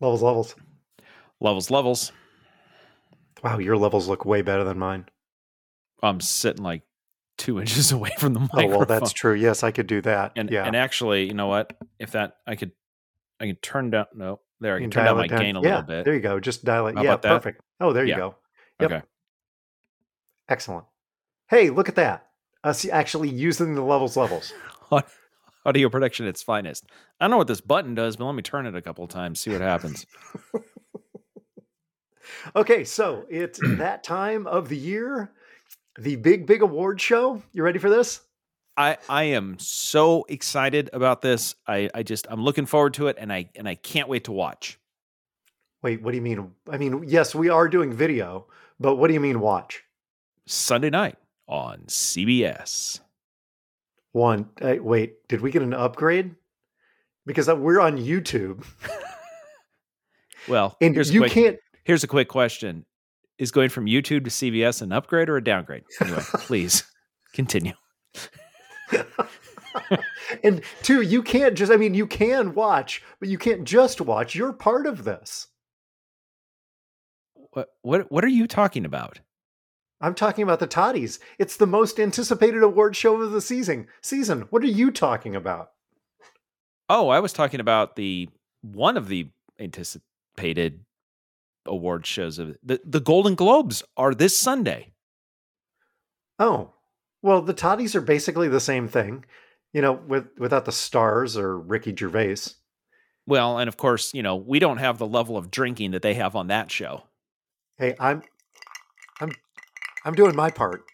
Levels. Wow, your levels look way better than mine. I'm sitting like 2 inches away from the microphone. Oh, well, that's true. Yes, I could do that. And actually, you know what? If that, I could turn down. No, there, I can turn down my gain a little bit. There you go. Just dial it. Yeah, perfect. That? Oh, there you go. Yep. Okay. Excellent. Hey, look at that. Us actually using the levels. Audio production at its finest. I don't know what this button does, but let me turn it a couple of times, see what happens. Okay, so it's that time of the year, the big award show. You ready for this? I am so excited about this. I'm looking forward to it, and I can't wait to watch. Wait, what do you mean? I mean, yes, we are doing video, but what do you mean watch? Sunday night on CBS. Wait, did we get an upgrade? Because we're on YouTube. Well, and here's a quick question. Is going from YouTube to CBS an upgrade or a downgrade? Anyway, please continue. And two, you can't just, I mean, you can watch, but you can't just watch. You're part of this. What are you talking about? I'm talking about the Toddies. It's the most anticipated award show of the season. What are you talking about? Oh, I was talking about the one of the anticipated award shows of the Golden Globes are this Sunday. Oh, well, the Toddies are basically the same thing, you know, without the stars or Ricky Gervais. Well, and of course, you know, we don't have the level of drinking that they have on that show. Hey, I'm doing my part.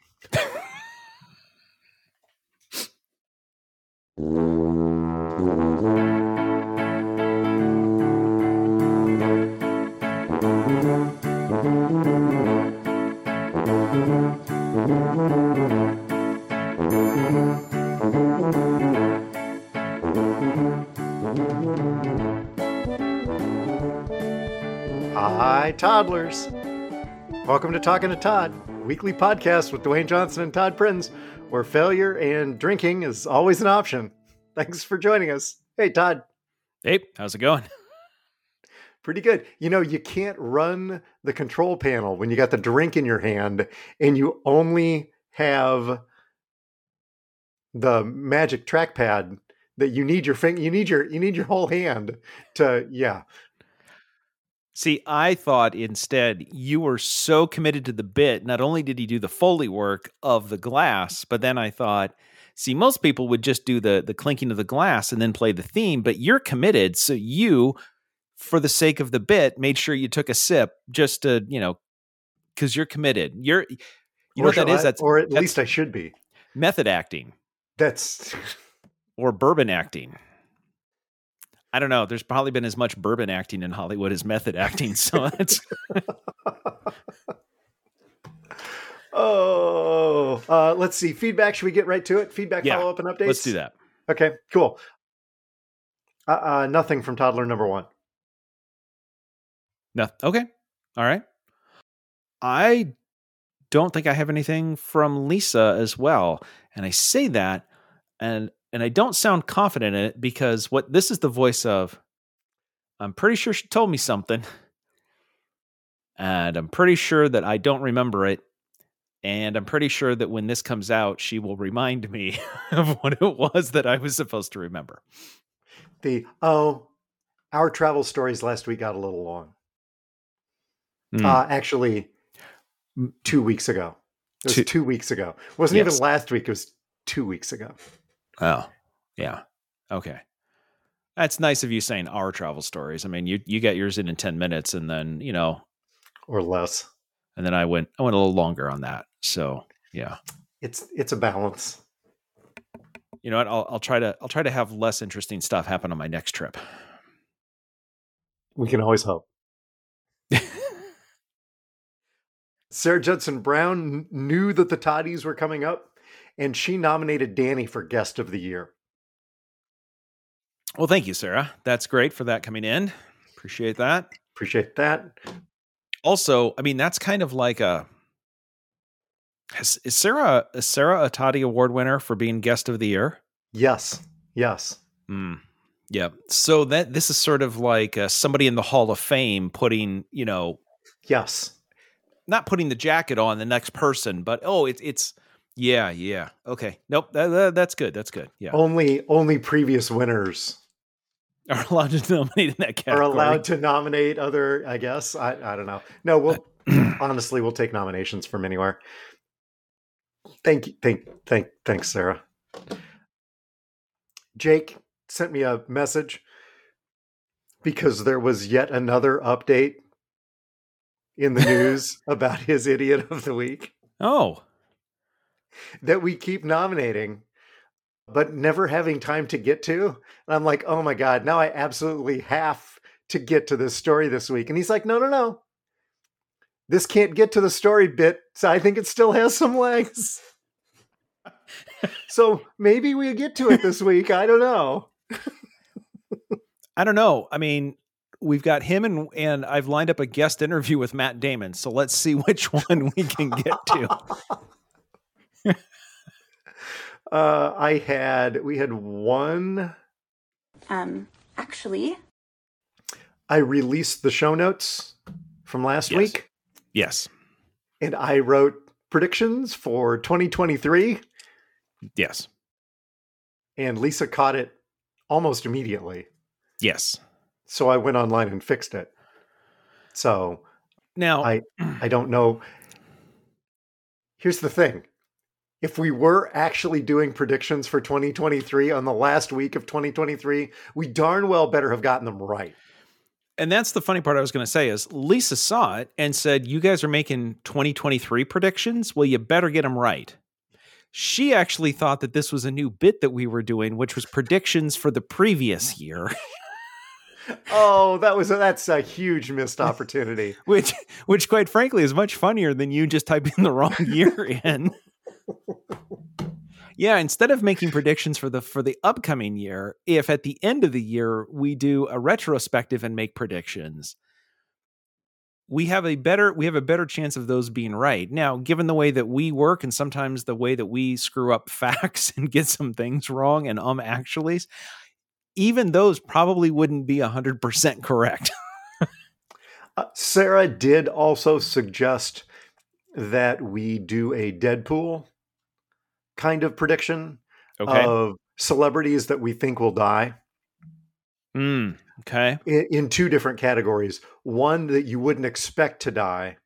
Hi, toddlers. Welcome to Talking to Todd, weekly podcast with Dwayne Johnson and Todd Prins, where failure and drinking is always an option. Thanks for joining us. Hey, Todd. Hey, how's it going? Pretty good. You know, you can't run the control panel when you got the drink in your hand and you only have the magic trackpad that you need your finger, you need your whole hand to, yeah. See, I thought instead you were so committed to the bit. Not only did he do the Foley work of the glass, but then I thought, see, most people would just do the clinking of the glass and then play the theme, but you're committed. So you, for the sake of the bit, made sure you took a sip just to, you know, because you're committed. You know what that is? Or at least I should be. Method acting. That's... or bourbon acting. I don't know. There's probably been as much bourbon acting in Hollywood as method acting. So it's. Oh, let's see. Feedback. Should we get right to it? Feedback, follow-up, and updates? Let's do that. Okay, cool. Nothing from toddler number one. No. Okay. All right. I don't think I have anything from Lisa as well. And I say that and I don't sound confident in it because what this is the voice of, I'm pretty sure she told me something and I'm pretty sure that I don't remember it. And I'm pretty sure that when this comes out, she will remind me of what it was that I was supposed to remember. Our travel stories last week got a little long. Actually 2 weeks ago. It was 2 weeks ago. It wasn't even last week. It was 2 weeks ago. Oh, yeah. Okay. That's nice of you saying our travel stories. I mean, you got yours in 10 minutes and then, you know. Or less. And then I went a little longer on that. So, yeah. It's a balance. You know what? I'll try to have less interesting stuff happen on my next trip. We can always hope. Sarah Judson Brown knew that the Toddies were coming up. And she nominated Danny for Guest of the Year. Well, thank you, Sarah. That's great for that coming in. Appreciate that. Also, I mean, that's kind of like is Sarah a Toddy Award winner for being Guest of the Year? Yes. Yeah. So that this is sort of like somebody in the Hall of Fame putting, you know, yes, not putting the jacket on the next person, but oh, it's yeah, yeah, okay, nope, that's good, that's good. Yeah, only previous winners are allowed to nominate in that category. Are allowed to nominate other, I guess. I don't know. No, we'll honestly, we'll take nominations from anywhere. Thank you. Thanks, Sarah. Jake sent me a message because there was yet another update in the news about his idiot of the week. Oh, that we keep nominating, but never having time to get to. And I'm like, oh my God, now I absolutely have to get to this story this week. And he's like, no. This can't get to the story bit. So I think it still has some legs. So maybe we get to it this week. I don't know. I don't know. I mean, we've got him and I've lined up a guest interview with Matt Damon. So let's see which one we can get to. We had one. Actually, I released the show notes from last week. Yes. And I wrote predictions for 2023. Yes. And Lisa caught it almost immediately. Yes. So I went online and fixed it. So now I don't know. Here's the thing. If we were actually doing predictions for 2023 on the last week of 2023, we darn well better have gotten them right. And that's the funny part I was going to say is Lisa saw it and said, you guys are making 2023 predictions. Well, you better get them right. She actually thought that this was a new bit that we were doing, which was predictions for the previous year. Oh, that's a huge missed opportunity. Which quite frankly is much funnier than you just typing the wrong year in. Yeah, instead of making predictions for the upcoming year, if at the end of the year we do a retrospective and make predictions, we have a better chance of those being right. Now, given the way that we work and sometimes the way that we screw up facts and get some things wrong and actuallys, even those probably wouldn't be 100% correct. Sarah did also suggest that we do a Deadpool kind of prediction of celebrities that we think will die. Okay. In two different categories. One that you wouldn't expect to die.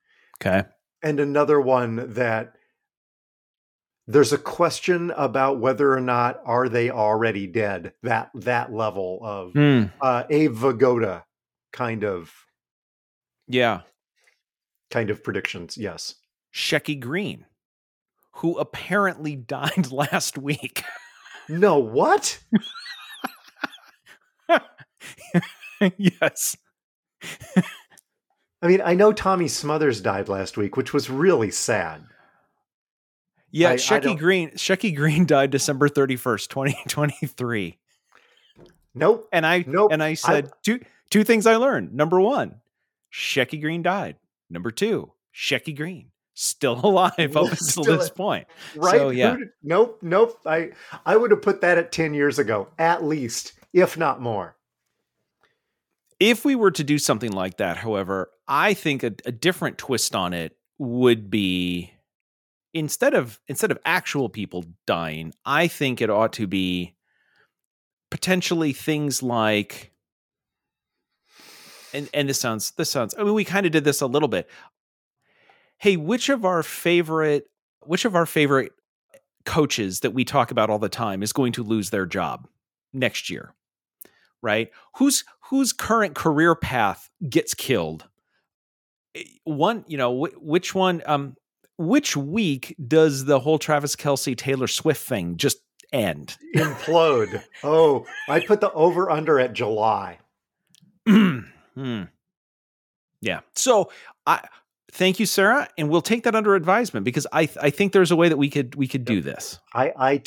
Okay. And another one that there's a question about whether or not are they already dead? That level of a Vigoda kind of predictions. Yes. Shecky Green, who apparently died last week. No, what? Yes. I mean, I know Tommy Smothers died last week, which was really sad. Yeah, Shecky Green died December 31st, 2023. Nope. And I said two things I learned. Number one, Shecky Green died. Number two, Shecky Green still alive up until this point. Right. So, yeah. Nope. I would have put that at 10 years ago, at least, if not more. If we were to do something like that, however, I think a different twist on it would be instead of actual people dying, I think it ought to be potentially things like, and this sounds, I mean, we kind of did this a little bit. Hey, which of our favorite coaches that we talk about all the time is going to lose their job next year, right? Whose current career path gets killed? Which week does the whole Travis Kelce, Taylor Swift thing just end? Implode. Oh, I put the over under at July. Yeah. So thank you, Sarah. And we'll take that under advisement because I think there's a way that we could do this. I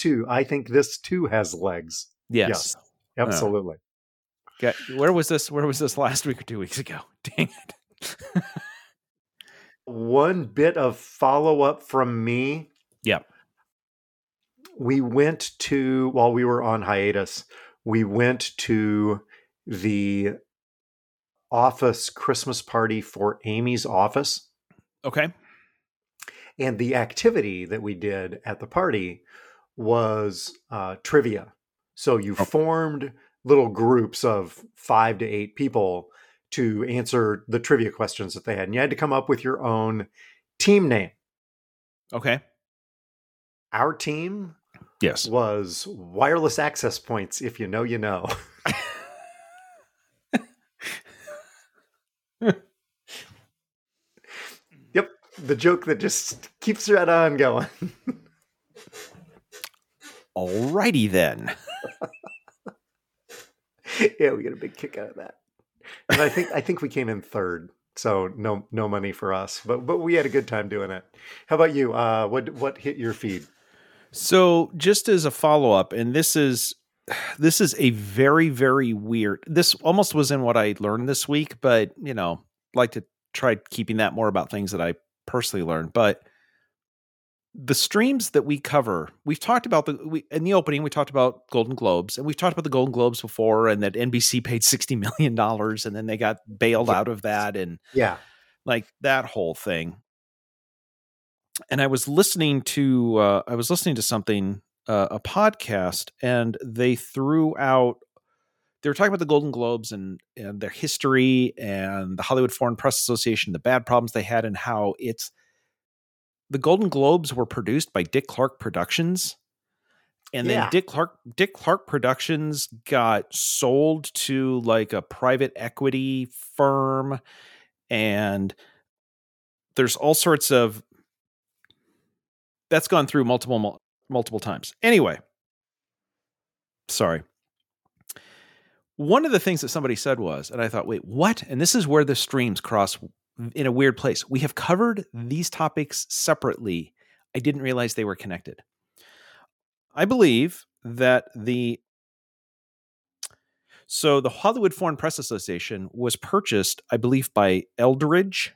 think this too has legs. Yes. Absolutely. Okay. Where was this last week or 2 weeks ago? Dang it. One bit of follow-up from me. Yeah. We went to, while we were on hiatus, we went to the office Christmas party for Amy's office. Okay. And the activity that we did at the party was trivia. So you formed little groups of 5 to 8 people to answer the trivia questions that they had. And you had to come up with your own team name. Okay. Our team was Wireless Access Points. If you know, you know. Yep. The joke that just keeps right on going. Alrighty then. Yeah, we get a big kick out of that. And I think we came in third. So no money for us, but we had a good time doing it. How about you? What hit your feed? So just as a follow up, and this is a very, very weird, this almost was in what I learned this week, but you know, like to try keeping that more about things that I personally learned, but the streams that we cover, we've talked about in the opening, we talked about Golden Globes, and we've talked about the Golden Globes before, and that NBC paid $60 million and then they got bailed out of that. And like that whole thing. And I was listening to, something, a podcast, and they threw out, they were talking about the Golden Globes and their history and the Hollywood Foreign Press Association, the bad problems they had, and how it's, the Golden Globes were produced by Dick Clark Productions, and then Dick Clark Productions got sold to like a private equity firm. And there's all sorts of, that's gone through multiple times. Anyway, sorry. One of the things that somebody said was, and I thought, wait, what? And this is where the streams cross in a weird place. We have covered these topics separately. I didn't realize they were connected. I believe that the Hollywood Foreign Press Association was purchased, I believe, by Eldridge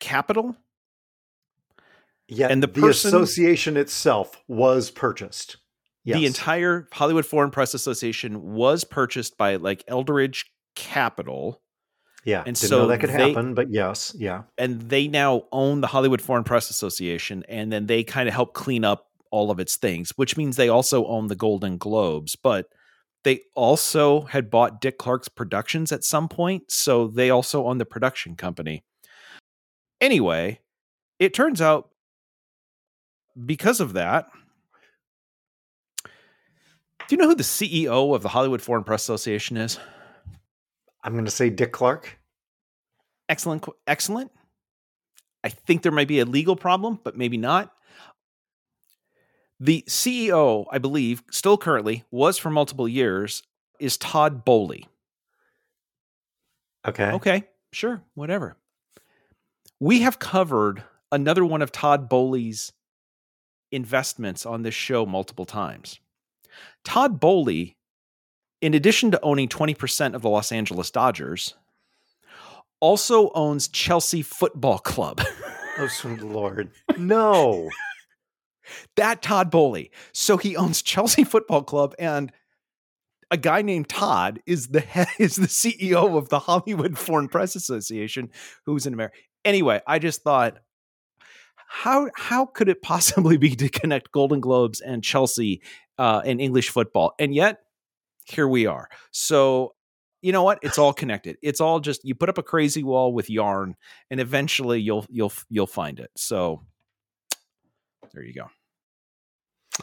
Capital. Yeah, and the association itself was purchased. Yes. The entire Hollywood Foreign Press Association was purchased by like Eldridge Capital. Yeah, and so that could happen, but yes, yeah. And they now own the Hollywood Foreign Press Association, and then they kind of help clean up all of its things, which means they also own the Golden Globes, but they also had bought Dick Clark's Productions at some point, so they also own the production company. Anyway, it turns out because of that, do you know who the CEO of the Hollywood Foreign Press Association is? I'm going to say Dick Clark. Excellent. Excellent. I think there might be a legal problem, but maybe not. The CEO, I believe, still currently, was for multiple years, is Todd Boehly. Okay. Okay. Sure. Whatever. We have covered another one of Todd Boehly's investments on this show multiple times. Todd Boehly, in addition to owning 20% of the Los Angeles Dodgers, also owns Chelsea Football Club. Oh, sweet Lord. No. That Todd Boehly. So he owns Chelsea Football Club, and a guy named Todd is the CEO of the Hollywood Foreign Press Association, who's in America. Anyway, I just thought, how could it possibly be to connect Golden Globes and Chelsea and English football? And yet, here we are. So you know what? It's all connected. It's all just, you put up a crazy wall with yarn and eventually you'll find it. So there you go.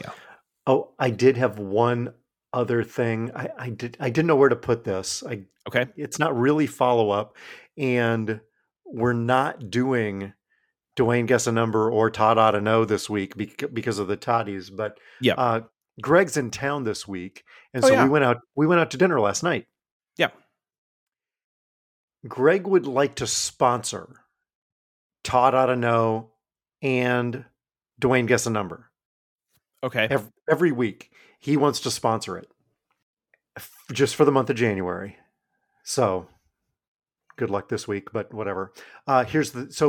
Yeah. Oh, I did have one other thing. I didn't know where to put this. Okay. It's not really follow up, and we're not doing Dwayne Guess a Number or Todd Ought to Know this week because of the Toddies, but yeah. Greg's in town this week, and we went out to dinner last night. Yeah. Greg would like to sponsor Todd Ought to Know and Dwayne Guess a Number. Okay. Every week he wants to sponsor it just for the month of January. So good luck this week, but whatever. Here's his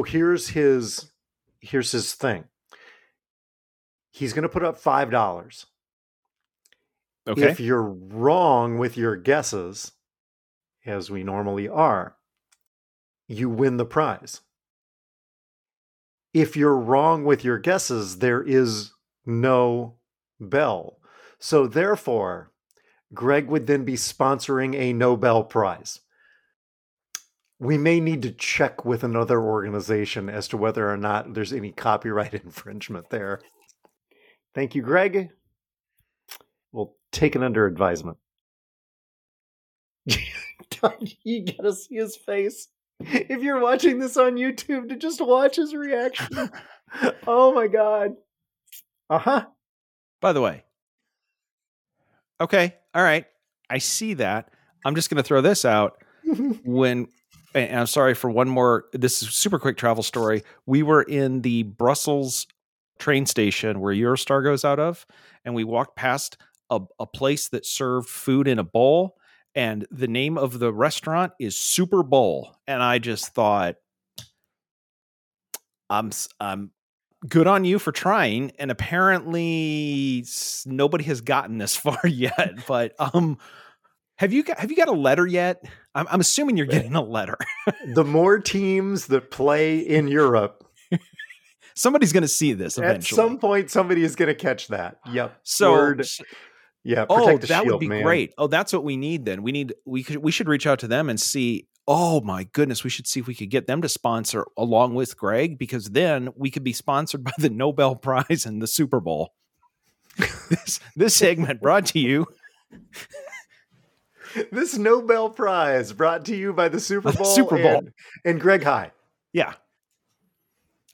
thing. He's going to put up $5. Okay. If you're wrong with your guesses, as we normally are, you win the prize. If you're wrong with your guesses, there is no bell. So therefore, Greg would then be sponsoring a Nobel Prize. We may need to check with another organization as to whether or not there's any copyright infringement there. Thank you, Greg. We'll take it under advisement. You gotta see his face. If you're watching this on YouTube, to just watch his reaction. Oh my God. Uh-huh. By the way. Okay. All right. I see that. I'm just going to throw this out. And I'm sorry for one more. This is a super quick travel story. We were in the Brussels train station where Eurostar goes out of, and we walked past a place that served food in a bowl. And the name of the restaurant is Super Bowl. And I just thought, I'm good on you for trying. And apparently nobody has gotten this far yet, but, have you got a letter yet? I'm assuming you're getting a letter. The more teams that play in Europe, somebody's going to see this eventually. At some point, somebody is going to catch that. Yep. So, yeah. Oh, that would be great. Oh, that's what we need. Then we should reach out to them and see. Oh my goodness. We should see if we could get them to sponsor along with Greg, because then we could be sponsored by the Nobel Prize and the Super Bowl. This segment brought to you. This Nobel Prize brought to you by the Super Bowl. And Greg High. Yeah.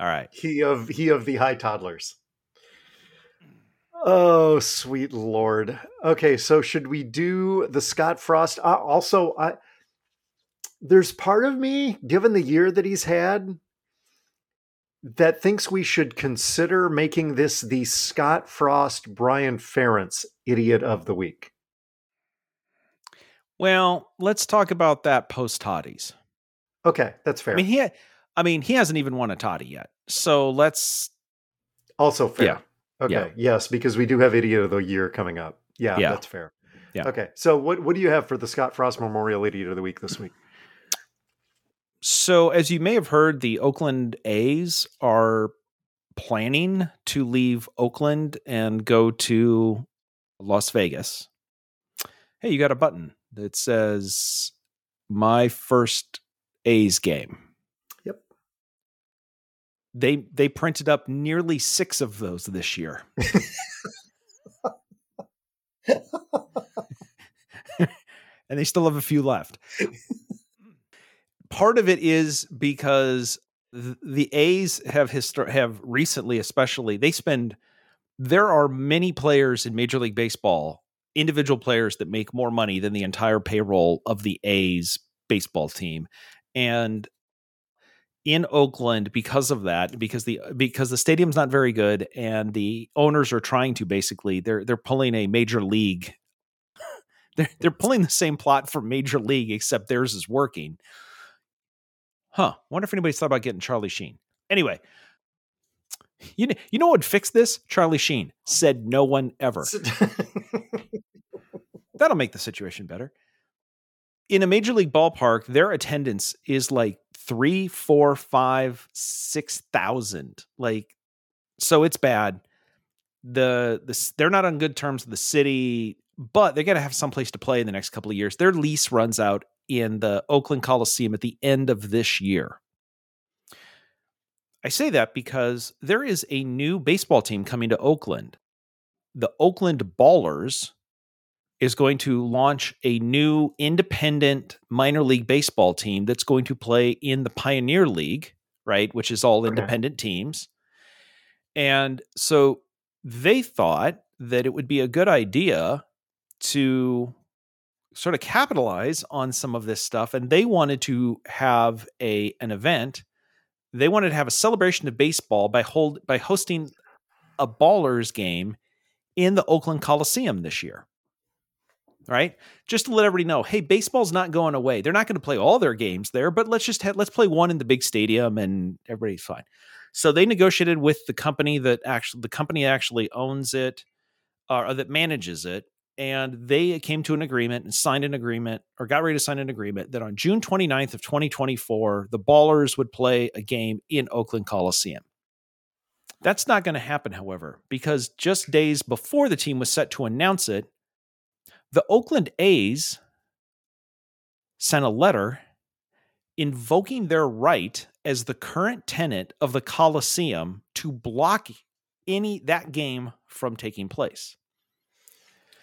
All right. He of the high toddlers. Oh, sweet Lord. Okay. So should we do the Scott Frost? There's part of me, given the year that he's had, that thinks we should consider making this the Scott Frost, Brian Ferentz Idiot of the Week. Well, let's talk about that post Toddies. Okay, that's fair. I mean, he hasn't even won a Toddy yet. So let's also fair. Yeah. Okay. Yeah. Yes, because we do have Idiot of the Year coming up. Yeah, that's fair. Yeah. Okay. So what do you have for the Scott Frost Memorial Idiot of the Week this week? So as you may have heard, the Oakland A's are planning to leave Oakland and go to Las Vegas. Hey, you got a button that says my first A's game. Yep. They printed up nearly 6 of those this year. And they still have a few left. Part of it is because the A's have recently, especially, there are many players in Major League Baseball, individual players that make more money than the entire payroll of the A's baseball team. And in Oakland, because of that, because the stadium's not very good and the owners are trying to basically, they're pulling a major league. They're pulling the same plot for Major League, except theirs is working. Huh. Wonder if anybody's thought about getting Charlie Sheen. Anyway, you know what would fix this? Charlie Sheen said no one ever. That'll make the situation better. In a major league ballpark, their attendance is like 3, 4, 5, 6,000. Like, so it's bad. They're not on good terms with the city, but they're going to have someplace to play in the next couple of years. Their lease runs out in the Oakland Coliseum at the end of this year. I say that because there is a new baseball team coming to Oakland. The Oakland Ballers is going to launch a new independent minor league baseball team that's going to play in the Pioneer League, right? Which is all independent teams. And so they thought that it would be a good idea to sort of capitalize on some of this stuff. And they wanted to have an event. They wanted to have a celebration of baseball by hosting a Ballers game in the Oakland Coliseum this year. Right? Just to let everybody know, hey, baseball's not going away. They're not going to play all their games there, but let's play one in the big stadium and everybody's fine. So they negotiated with the company that actually owns it, or that manages it, And they came to an agreement and signed an agreement, or got ready to sign an agreement, that on June 29th of 2024, the Ballers would play a game in Oakland Coliseum. That's not going to happen, however, because just days before the team was set to announce it, the Oakland A's sent a letter invoking their right as the current tenant of the Coliseum to block that game from taking place.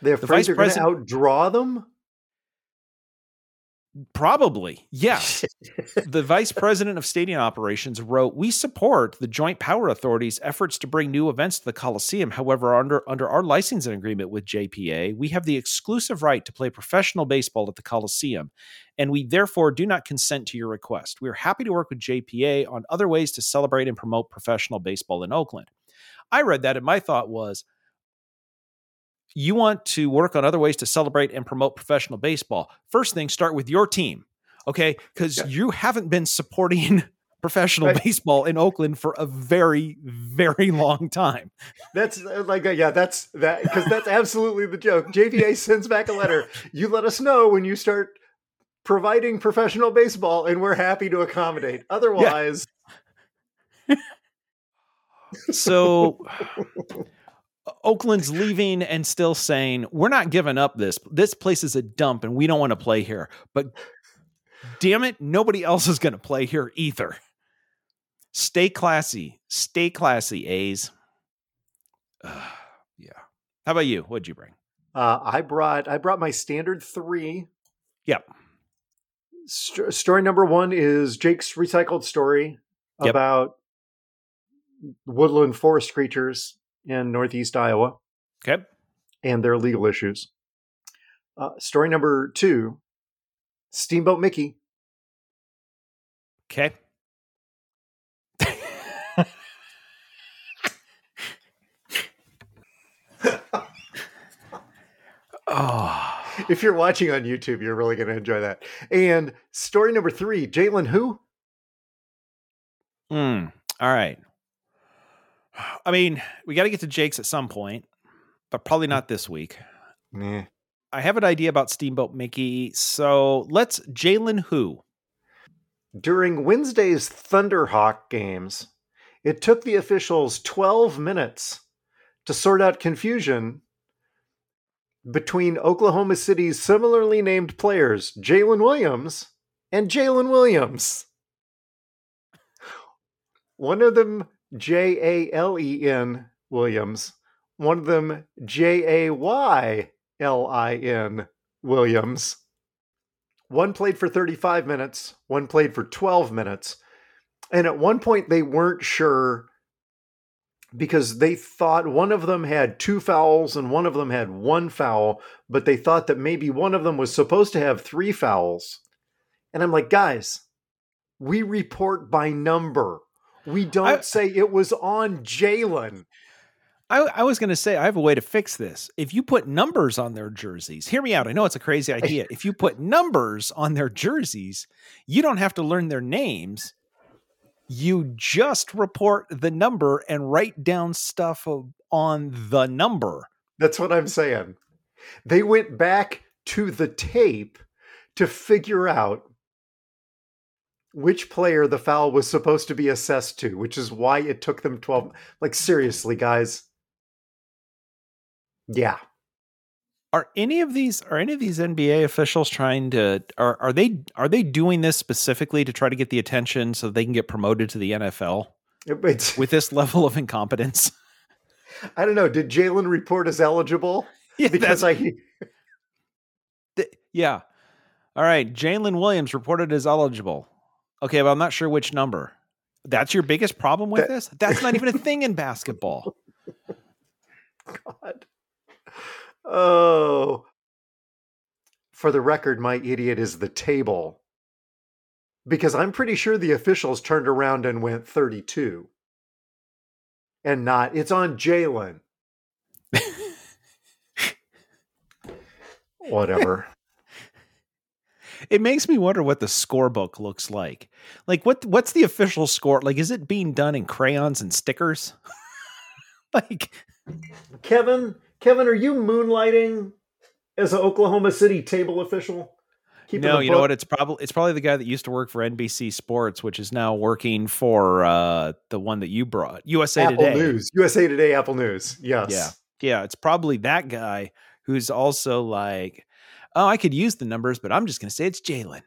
They're afraid they're going to outdraw them? Probably, yes. The vice president of stadium operations wrote, "We support the Joint Power Authority's efforts to bring new events to the Coliseum. However, under our licensing agreement with JPA, we have the exclusive right to play professional baseball at the Coliseum, and we therefore do not consent to your request. We are happy to work with JPA on other ways to celebrate and promote professional baseball in Oakland." I read that and my thought was, you want to work on other ways to celebrate and promote professional baseball. First thing, start with your team, okay? Because you haven't been supporting professional baseball in Oakland for a very, very long time. That's like, that's that, because that's absolutely the joke. JPA sends back a letter. You let us know when you start providing professional baseball, and we're happy to accommodate. Otherwise. Yeah. So... Oakland's leaving and still saying, we're not giving up this. This place is a dump and we don't want to play here. But damn it, nobody else is going to play here either. Stay classy. Stay classy, A's. Yeah. How about you? What'd you bring? I brought my standard three. Yep. Story number one is Jake's recycled story about woodland forest creatures in Northeast Iowa. Okay. And their legal issues. Story number two, Steamboat Mickey. Okay. Oh. If you're watching on YouTube, you're really going to enjoy that. And story number three, Jalen who? All right. I mean, we got to get to Jake's at some point, but probably not this week. Nah. I have an idea about Steamboat Mickey, so let's Jalen who? During Wednesday's Thunderhawk games, it took the officials 12 minutes to sort out confusion between Oklahoma City's similarly named players, Jalen Williams and Jalen Williams. One of them... J-A-L-E-N Williams. One of them, J-A-Y-L-I-N Williams. One played for 35 minutes. One played for 12 minutes. And at one point, they weren't sure because they thought one of them had two fouls and one of them had one foul, but they thought that maybe one of them was supposed to have three fouls. And I'm like, guys, we report by number. We don't say it was on Jalen. I was going to say, I have a way to fix this. If you put numbers on their jerseys, hear me out. I know it's a crazy idea. If you put numbers on their jerseys, you don't have to learn their names. You just report the number and write down stuff on the number. That's what I'm saying. They went back to the tape to figure out which player the foul was supposed to be assessed to, which is why it took them 12. Like, seriously, guys. Yeah. Are any of these NBA officials trying to, are they doing this specifically to try to get the attention so they can get promoted to the NFL with this level of incompetence? I don't know. Did Jalen report as eligible? Yeah, because yeah. All right. Jalen Williams reported as eligible. Okay, but I'm not sure which number. That's your biggest problem with this? That's not even a thing in basketball. God. Oh. For the record, my idiot is the table. Because I'm pretty sure the officials turned around and went 32. And not, it's on Jalen. Whatever. It makes me wonder what the scorebook looks like. Like, what's the official score? Like, is it being done in crayons and stickers? Like, Kevin, are you moonlighting? as an Oklahoma City table official? No, you know what? It's probably the guy that used to work for NBC Sports, which is now working for the one that you brought, USA Today, Apple News. Yes. Yeah. It's probably that guy who's also like, oh, I could use the numbers, but I'm just going to say it's Jalen.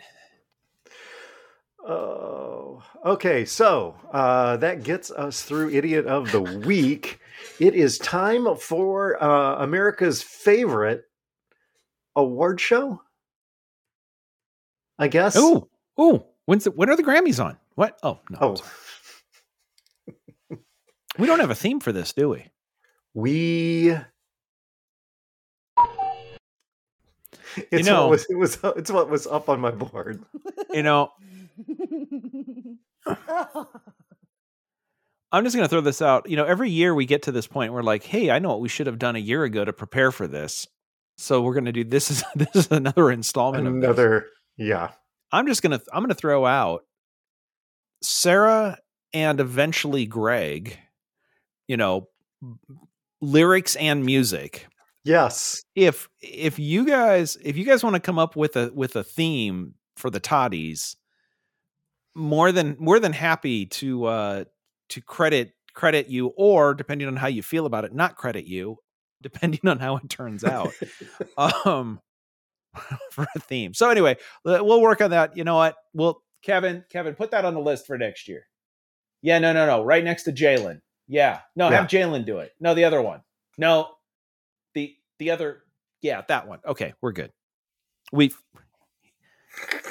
Oh, okay. So that gets us through Idiot of the Week. It is time for America's favorite award show, I guess. Oh, when are the Grammys on? What? Oh, no. Oh. We don't have a theme for this, do we? It's what was up on my board. You know, I'm just going to throw this out. You know, every year we get to this point, we're like, hey, I know what we should have done a year ago to prepare for this. So we're going to do this. This is another installment of this. Yeah. I'm going to throw out Sarah and eventually Greg, you know, lyrics and music. Yes. If you guys want to come up with a theme for the Toddies, more than happy to credit you, or depending on how you feel about it, not credit you, depending on how it turns out. For a theme. So anyway, we'll work on that. You know what? We'll Kevin, put that on the list for next year. Yeah, no. Right next to Jalen. Yeah. No, yeah. Have Jalen do it. No, the other one. No. The other. Yeah, that one. Okay, we're good.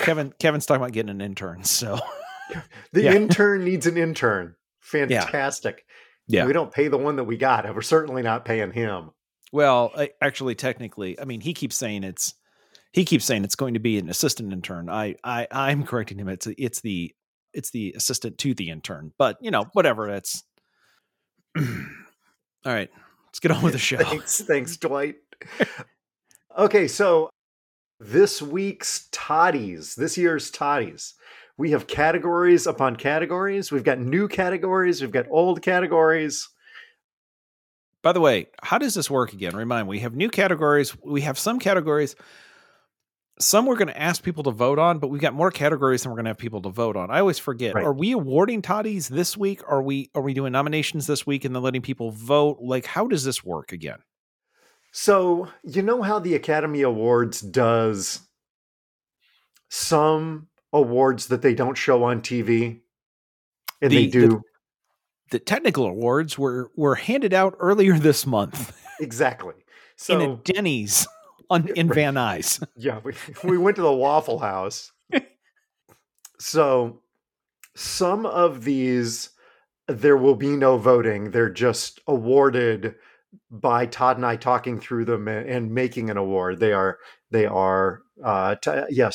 Kevin's talking about getting an intern, so the intern needs an intern. Fantastic. Yeah. We don't pay the one that we got, and we're certainly not paying him. Well, actually, technically, I mean, he keeps saying it's going to be an assistant intern. I'm correcting him. It's the assistant to the intern, but you know, whatever. That's all right. Let's get on with the show. Thanks, Dwight. Okay. So this year's Toddies, we have categories upon categories. We've got new categories. We've got old categories. By the way, how does this work again? Remind me, we have new categories. We have some categories. Some we're going to ask people to vote on, but we've got more categories than we're going to have people to vote on. I always forget. Right. Are we awarding Toddies this week? Are we doing nominations this week and then letting people vote? Like, how does this work again? So, you know how the Academy Awards does some awards that they don't show on TV? And they do... The technical awards were handed out earlier this month. Exactly. So, in a Denny's in Van Nuys. Yeah, we went to the Waffle House. So some of these, there will be no voting. They're just awarded by Todd and I talking through them and making an award. Yes,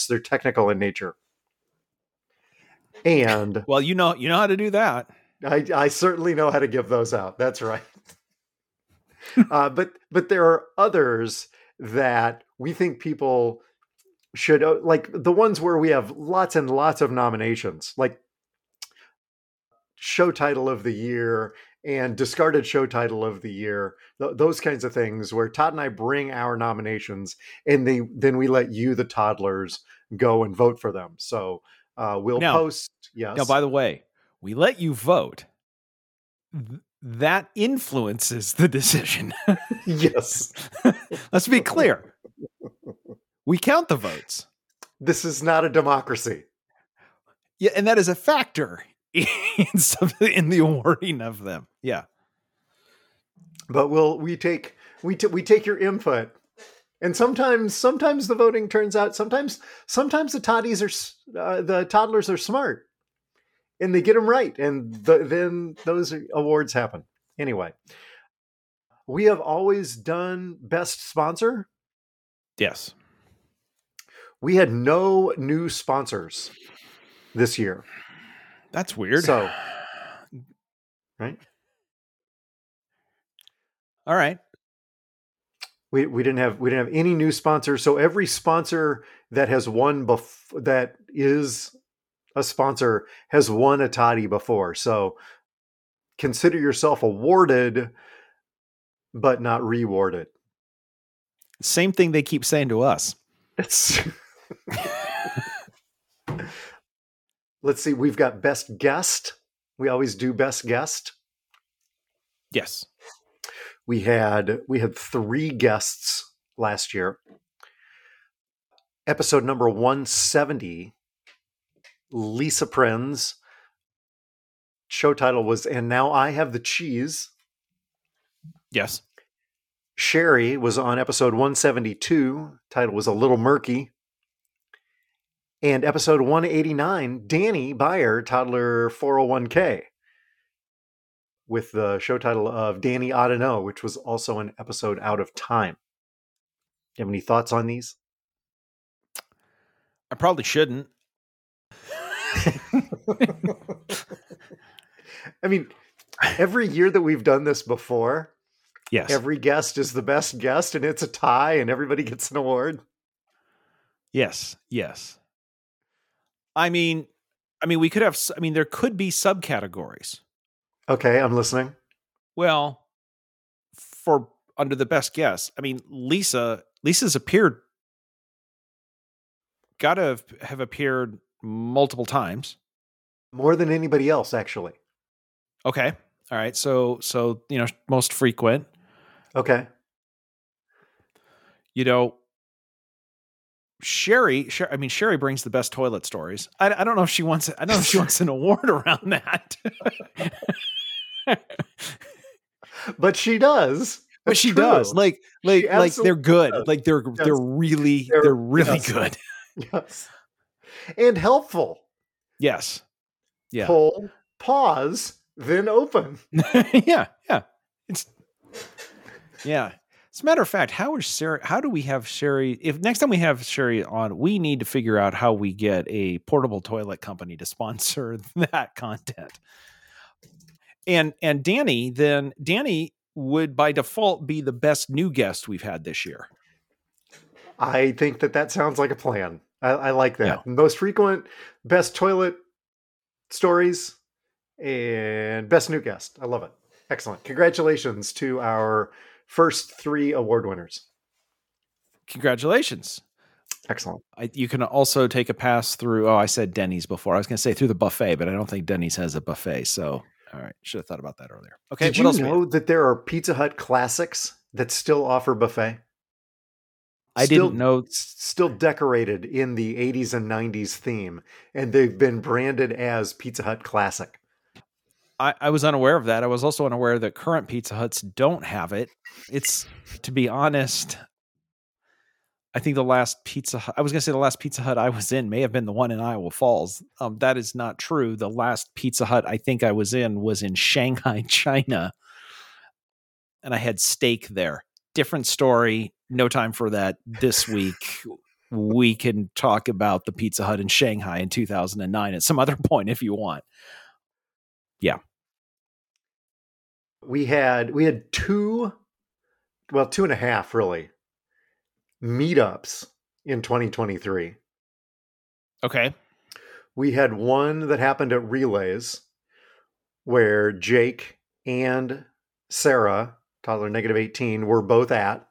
they're technical in nature. And well, you know how to do that. I certainly know how to give those out. That's right. But there are others that we think people should, like the ones where we have lots and lots of nominations, like show title of the year and discarded show title of the year. Those kinds of things where Todd and I bring our nominations and then we let you, the toddlers, go and vote for them. So we'll post. Yes. Now, by the way, we let you vote. That influences the decision. Yes. Let's be clear. We count the votes. This is not a democracy. Yeah. And that is a factor in the awarding of them. Yeah. But we take your input. And sometimes the voting turns out. Sometimes the toddies are, the toddlers are smart. And they get them right. And then those awards happen. Anyway, we have always done best sponsor. Yes. We had no new sponsors this year. That's weird. So, right. All right. We didn't have any new sponsors. So every sponsor that has won that is a sponsor has won a Toddy before. So consider yourself awarded, but not rewarded. Same thing they keep saying to us. It's Let's see. We've got best guest. We always do best guest. Yes. We had three guests last year. Episode number 170, Lisa Prins. Show title was And Now I Have the Cheese. Yes. Sherry was on episode 172. Title was A Little Murky. And episode 189, Danny Byer, Toddler 401k, with the show title of Danny Ought to Know, which was also an episode out of time. Do you have any thoughts on these? I probably shouldn't. I mean, every year that we've done this before, yes, every guest is the best guest, and it's a tie, and everybody gets an award. Yes, yes. I mean, we could have, I mean, there could be subcategories. Okay. I'm listening. Well, for under the best guess, I mean, Lisa's appeared, gotta have appeared multiple times. More than anybody else, actually. Okay. All right. So, you know, most frequent. Okay. You know, Sherry brings the best toilet stories. I don't know if she wants it. I don't know if she wants an award around that, but she does. But she does. Like they're good. Does. Like they're, yes, they're really yes, good. Yes. And helpful. Yes. Yeah. Pull, pause, then open. Yeah. Yeah. It's, yeah. As a matter of fact, how do we have Sherry? If next time we have Sherry on, we need to figure out how we get a portable toilet company to sponsor that content. And Danny would by default be the best new guest we've had this year. I think that sounds like a plan. I like that. Yeah. Most frequent, best toilet stories, and best new guest. I love it. Excellent. Congratulations to our first three award winners. Congratulations. Excellent. You can also take a pass through. Oh, I said Denny's before. I was going to say through the buffet, but I don't think Denny's has a buffet. So, all right. Should have thought about that earlier. Okay. Did you know that there are Pizza Hut classics that still offer buffet? I didn't know. Still decorated in the 80s and 90s theme. And they've been branded as Pizza Hut classic. I was unaware of that. I was also unaware that current Pizza Huts don't have it. It's, to be honest, I think the last Pizza Hut I was in may have been the one in Iowa Falls. That is not true. The last Pizza Hut I think I was in Shanghai, China. And I had steak there. Different story. No time for that this week. We can talk about the Pizza Hut in Shanghai in 2009 at some other point if you want. Yeah. We had two and a half really meetups in 2023. Okay. We had one that happened at Relays where Jake and Sarah, Toddler -18, were both at.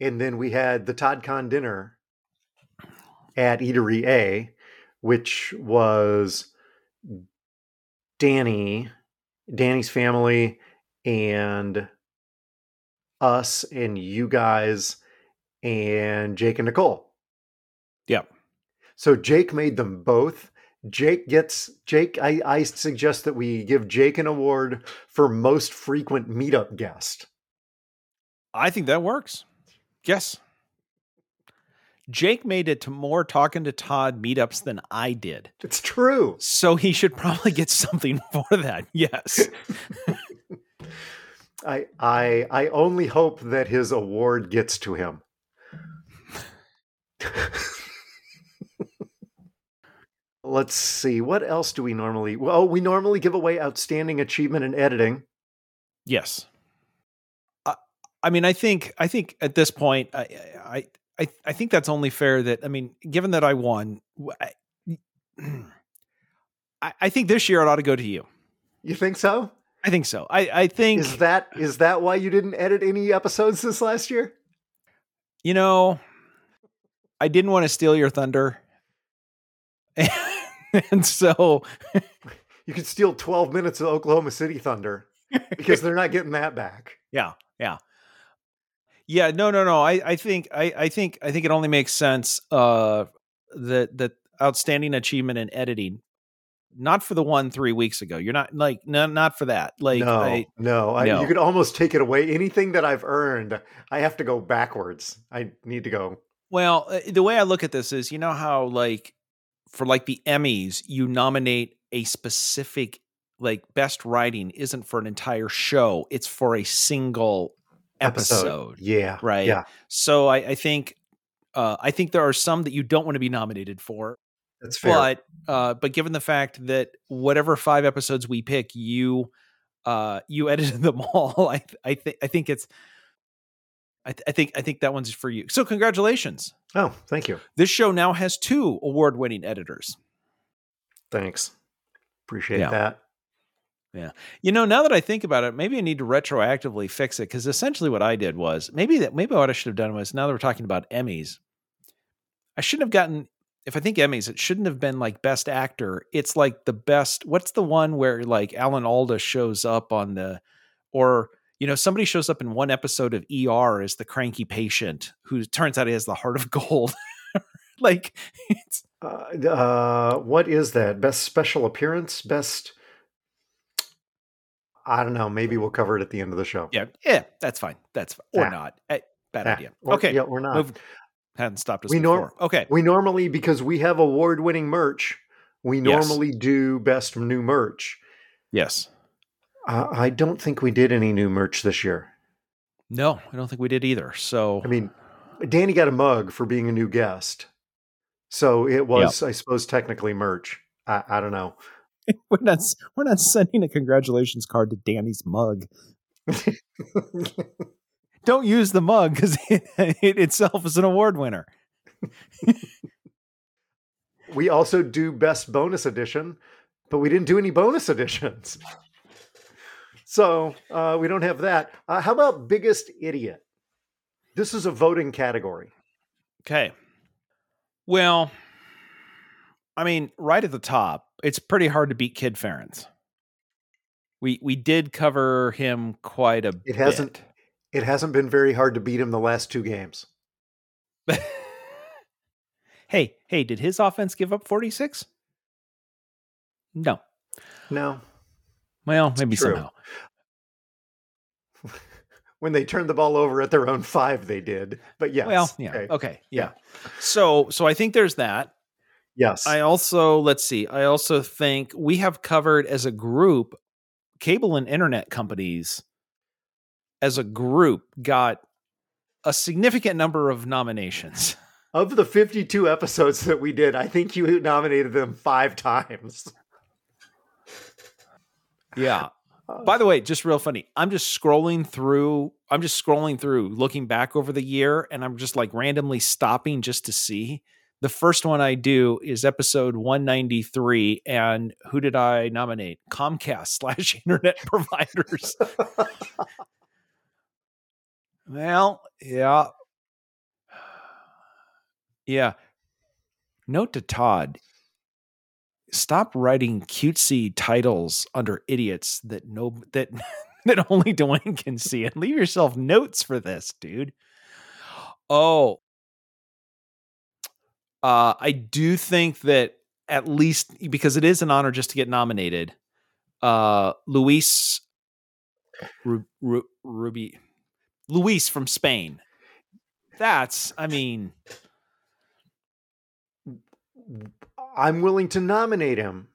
And then we had the ToddCon dinner at Eatery A, which was Danny, Danny's family, and us, and you guys, and Jake and Nicole. Yep. So Jake made them both. I suggest that we give Jake an award for most frequent meetup guest. I think that works. Yes. Jake made it to more Talking to Todd meetups than I did. It's true. So he should probably get something for that. Yes. I only hope that his award gets to him. Let's see. What else do we normally? Well, we normally give away outstanding achievement in editing. Yes. I mean, I think at this point, I think that's only fair that, I mean, given that I won, I think this year it ought to go to you. You think so? I think so. I think. Is that why you didn't edit any episodes this last year? you know, I didn't want to steal your thunder. And so you could steal 12 minutes of Oklahoma City Thunder because they're not getting that back. Yeah. Yeah. Yeah. No. I think it only makes sense. That outstanding achievement in editing, not for the 1 3 weeks ago. You're not like, no, not for that. Like, no, you could almost take it away. Anything that I've earned, I have to go backwards. I need to go. Well, the way I look at this is, you know how, like, for like the Emmys, you nominate a specific, like, best writing isn't for an entire show. It's for a single episode. Yeah. Right. Yeah. So I think there are some that you don't want to be nominated for. That's fair. But given the fact that whatever 5 episodes we pick, you edited them all. I think that one's for you. So congratulations. Oh, thank you. This show now has 2 award-winning editors. Thanks. Appreciate that. Yeah. You know, now that I think about it, maybe I need to retroactively fix it, because essentially what I did was maybe what I should have done was, now that we're talking about Emmys, I shouldn't have gotten, if I think Emmys, it shouldn't have been like best actor. It's like the best, what's the one where like Alan Alda shows up on the, or, you know, somebody shows up in one episode of ER as the cranky patient who turns out he has the heart of gold. Like, it's, what is that? Best special appearance? Best, I don't know. Maybe we'll cover it at the end of the show. Yeah. Yeah. That's fine. That's fine. Or not. Bad idea. Okay. Yeah, or not. Hadn't stopped us before. Okay. We normally, because we have award-winning merch, we normally do best new merch. Yes. I don't think we did any new merch this year. No, I don't think we did either. So, I mean, Danny got a mug for being a new guest. So it was, I suppose, technically merch. I don't know. We're not sending a congratulations card to Danny's mug. Don't use the mug because it itself is an award winner. We also do best bonus edition, but we didn't do any bonus editions. So we don't have that. How about biggest idiot? This is a voting category. Okay. Well, I mean, right at the top, it's pretty hard to beat Kid Ferentz. We did cover him quite a bit. It hasn't been very hard to beat him the last 2 games. Hey, did his offense give up 46? No. Well, maybe somehow. When they turned the ball over at their own 5, they did. But yes. Well, yeah. Okay. Yeah. So I think there's that. Yes. I also think we have covered as a group, cable and internet companies as a group got a significant number of nominations. Of the 52 episodes that we did, I think you nominated them 5 times. Yeah. By the way, just real funny. I'm just scrolling through looking back over the year, and I'm just like randomly stopping just to see. The first one I do is episode 193. And who did I nominate? Comcast/internet providers. Well, yeah. Yeah. Note to Todd. Stop writing cutesy titles under idiots that only Dwayne can see, and leave yourself notes for this, dude. Oh. I do think that, at least because it is an honor just to get nominated, Luis from Spain. I'm willing to nominate him,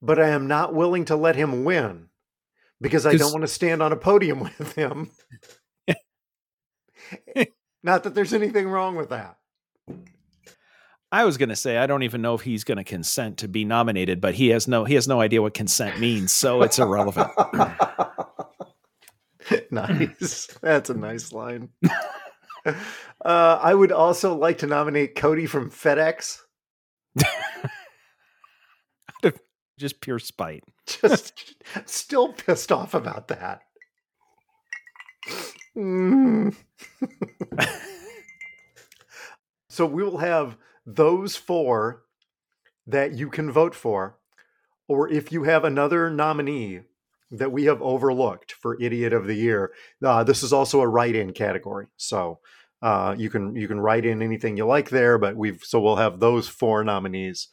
but I am not willing to let him win because I don't want to stand on a podium with him. Not that there's anything wrong with that. I was going to say, I don't even know if he's going to consent to be nominated, but he has no idea what consent means. So it's irrelevant. Nice. That's a nice line. I would also like to nominate Cody from FedEx. Just pure spite. Just still pissed off about that. So we will have those four that you can vote for, or if you have another nominee that we have overlooked for Idiot of the Year. This is also a write-in category, so you can write in anything you like there. But we'll have those four nominees.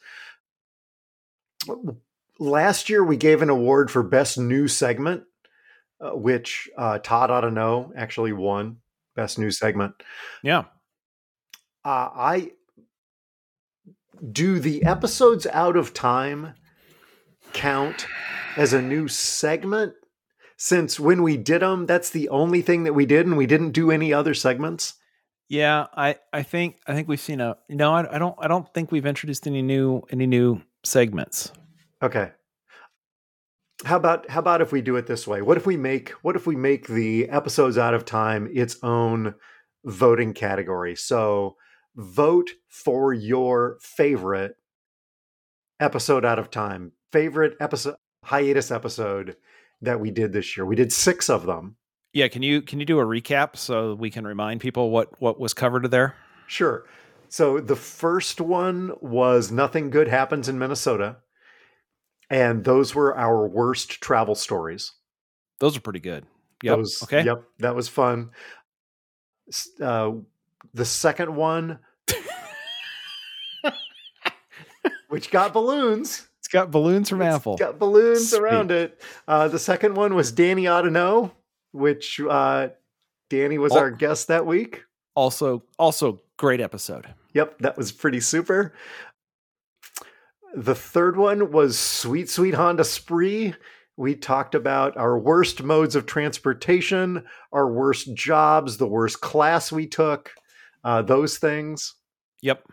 Last year we gave an award for Best New Segment, which Todd Ought to Know actually won Best New Segment. Yeah. Do the episodes out of time count as a new segment? Since when we did them, that's the only thing that we did, and we didn't do any other segments. Yeah, I think we've seen I don't think we've introduced any new segments. Okay. How about if we do it this way? What if we make the episodes out of time its own voting category? So vote for your favorite episode out of time, favorite episode, hiatus episode that we did this year. We did 6 of them. Yeah. Can you do a recap so we can remind people what was covered there? Sure. So the first one was Nothing Good Happens in Minnesota. And those were our worst travel stories. Those are pretty good. Yep. Okay. Yep. That was fun. The second one, which got balloons. It's got balloons from Apple. Got balloons around it. The second one was Danny Ought to Know, which Danny was our guest that week. Also great episode. Yep, that was pretty super. The third one was Sweet, Sweet Honda Spree. We talked about our worst modes of transportation, our worst jobs, the worst class we took, those things. Yep.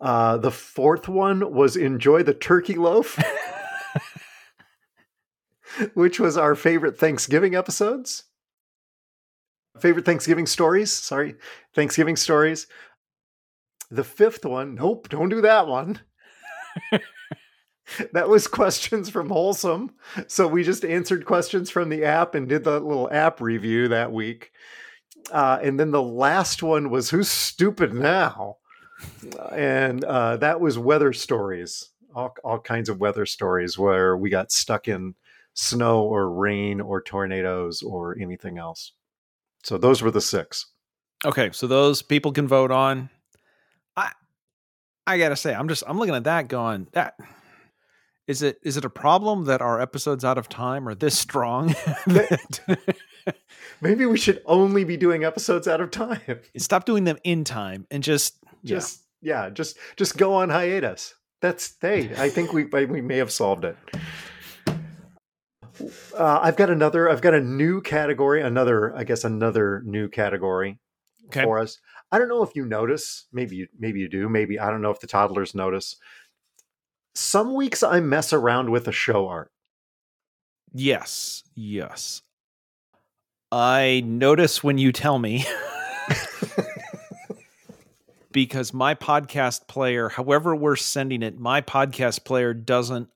The fourth one was Enjoy the Turkey Loaf, which was our favorite Thanksgiving episodes. Favorite Thanksgiving stories. Sorry. Thanksgiving stories. The fifth one. Nope. Don't do that one. That was questions from Wholesome. So we just answered questions from the app and did the little app review that week. And then the last one was Who's Stupid Now? And that was weather stories, all kinds of weather stories where we got stuck in snow or rain or tornadoes or anything else. So those were the 6. Okay. So those people can vote on. I got to say, I'm looking at that going, that. Is it a problem that our episodes out of time are this strong? Maybe we should only be doing episodes out of time. Stop doing them in time and just go on hiatus. I think we may have solved it. I've got another new category for us. I don't know if you notice, maybe you do, maybe I don't know if the toddlers notice. Some weeks I mess around with a show art. Yes. I notice when you tell me because my podcast player, however we're sending it, my podcast player doesn't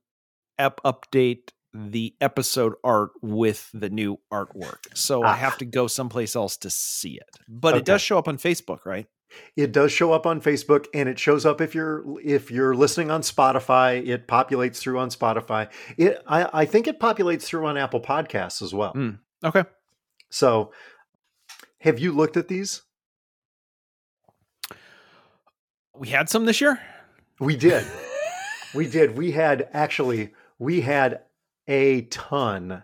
update the episode art with the new artwork. So I have to go someplace else to see it. But It does show up on Facebook, right? It does show up on Facebook, and it shows up if you're listening on Spotify. It populates through on Spotify. I think it populates through on Apple Podcasts as well. Mm, okay. So have you looked at these? We had some this year? We did. We had a ton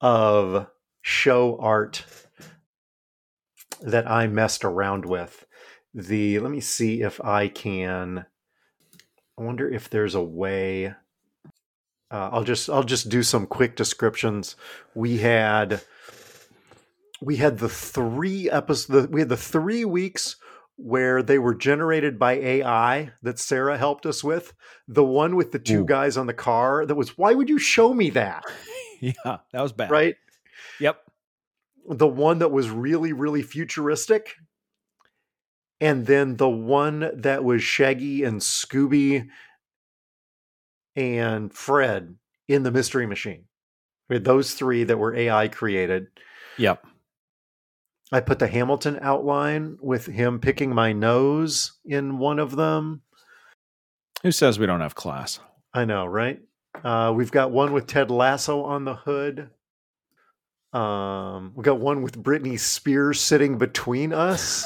of show art that I messed around with. Let me see if I can. I wonder if there's a way. I'll just do some quick descriptions. We had the 3 episodes. We had the 3 weeks where they were generated by AI that Sarah helped us with. The one with the 2 guys on the car. That was, why would you show me that? Yeah, that was bad. Right. Yep. The one that was really, really futuristic. And then the one that was Shaggy and Scooby and Fred in the Mystery Machine. We had those 3 that were AI created. Yep. I put the Hamilton outline with him picking my nose in one of them. Who says we don't have class? I know, right? We've got one with Ted Lasso on the hood. We got one with Britney Spears sitting between us.